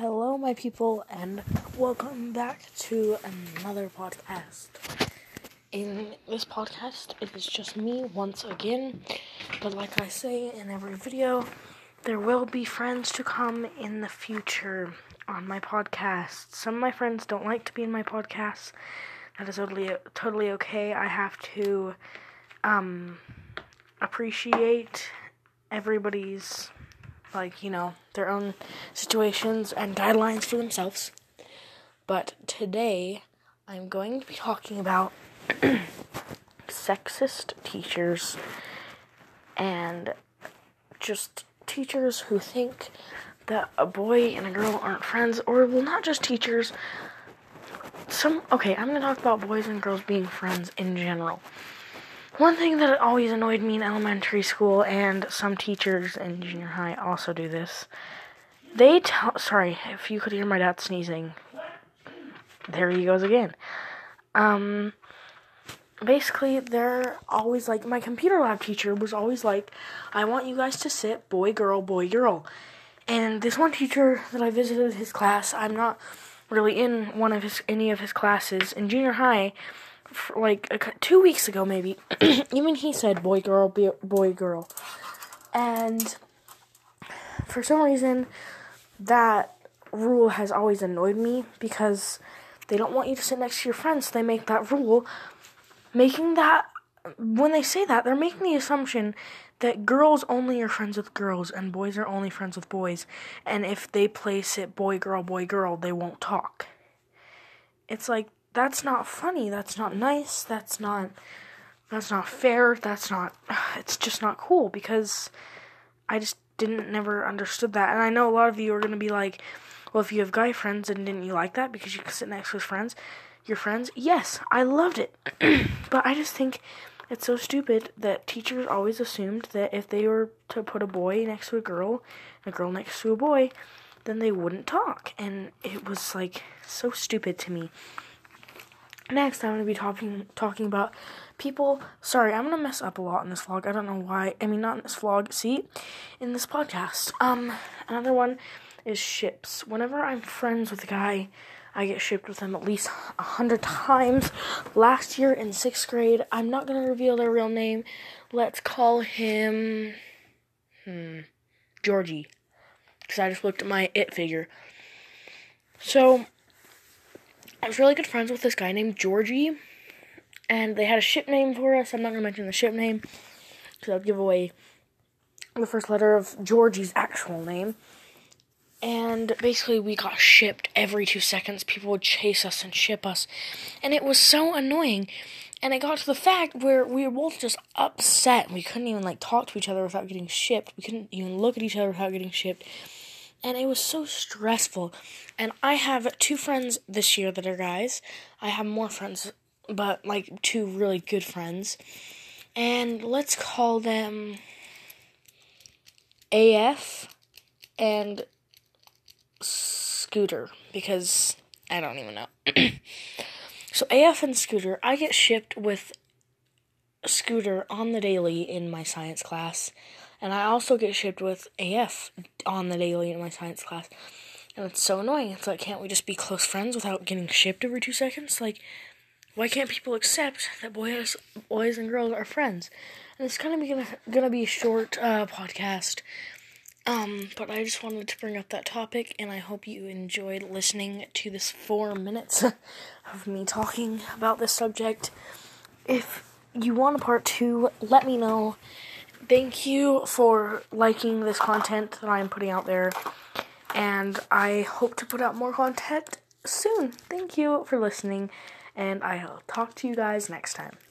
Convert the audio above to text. Hello, my people, and welcome back to another podcast. In this podcast, it is just me once again, but like I say in every video, there will be friends to come in the future on my podcast. Some of my friends don't like to be in my podcast. That is totally okay. I have to appreciate everybody's their own situations and guidelines for themselves. But today, I'm going to be talking about sexist teachers and just teachers who think that a boy and a girl aren't friends, or, well, not just teachers. I'm going to talk about boys and girls being friends in general. One thing that always annoyed me in elementary school, and some teachers in junior high also do this, sorry, if you could hear my dad sneezing, there he goes again. Basically, they're always like, my computer lab teacher was always like, I want you guys to sit boy, girl, boy, girl. And this one teacher that I visited his class, I'm not really in any of his classes, in junior high, 2 weeks ago, maybe, even he said boy, girl, and for some reason, that rule has always annoyed me, because they don't want you to sit next to your friends, so they make that rule, when they say that, they're making the assumption that girls only are friends with girls, and boys are only friends with boys, and if they place it boy, girl, they won't talk. It's like, that's not funny, that's not nice, that's not fair, it's just not cool, because I just never understood that, and I know a lot of you are going to be like, well, if you have guy friends, then didn't you like that, because you could sit next to your friends, yes, I loved it, but I just think it's so stupid that teachers always assumed that if they were to put a boy next to a girl next to a boy, then they wouldn't talk, and it was, so stupid to me. Next, I'm going to be talking about people. Sorry, I'm going to mess up a lot in this vlog. I don't know why. I mean, not in this vlog. See? In this podcast. Another one is ships. Whenever I'm friends with a guy, I get shipped with him at least 100 times. Last year in 6th grade, I'm not going to reveal their real name. Let's call him Georgie. Because I just looked at my it figure. So I was really good friends with this guy named Georgie, and they had a ship name for us. I'm not going to mention the ship name, because I would give away the first letter of Georgie's actual name. And basically, we got shipped every 2 seconds. People would chase us and ship us, and it was so annoying. And it got to the fact where we were both just upset. We couldn't even, talk to each other without getting shipped. We couldn't even look at each other without getting shipped. And it was so stressful. And I have 2 friends this year that are guys. I have more friends, but 2 really good friends. And let's call them AF and Scooter, because I don't even know. So AF and Scooter, I get shipped with Scooter on the daily in my science class. And I also get shipped with AF on the daily in my science class. And it's so annoying. It's like, can't we just be close friends without getting shipped every 2 seconds? Why can't people accept that boys and girls are friends? And it's kind of gonna be a short podcast. But I just wanted to bring up that topic, and I hope you enjoyed listening to this 4 minutes of me talking about this subject. If you want a part 2, let me know. Thank you for liking this content that I'm putting out there, and I hope to put out more content soon. Thank you for listening, and I'll talk to you guys next time.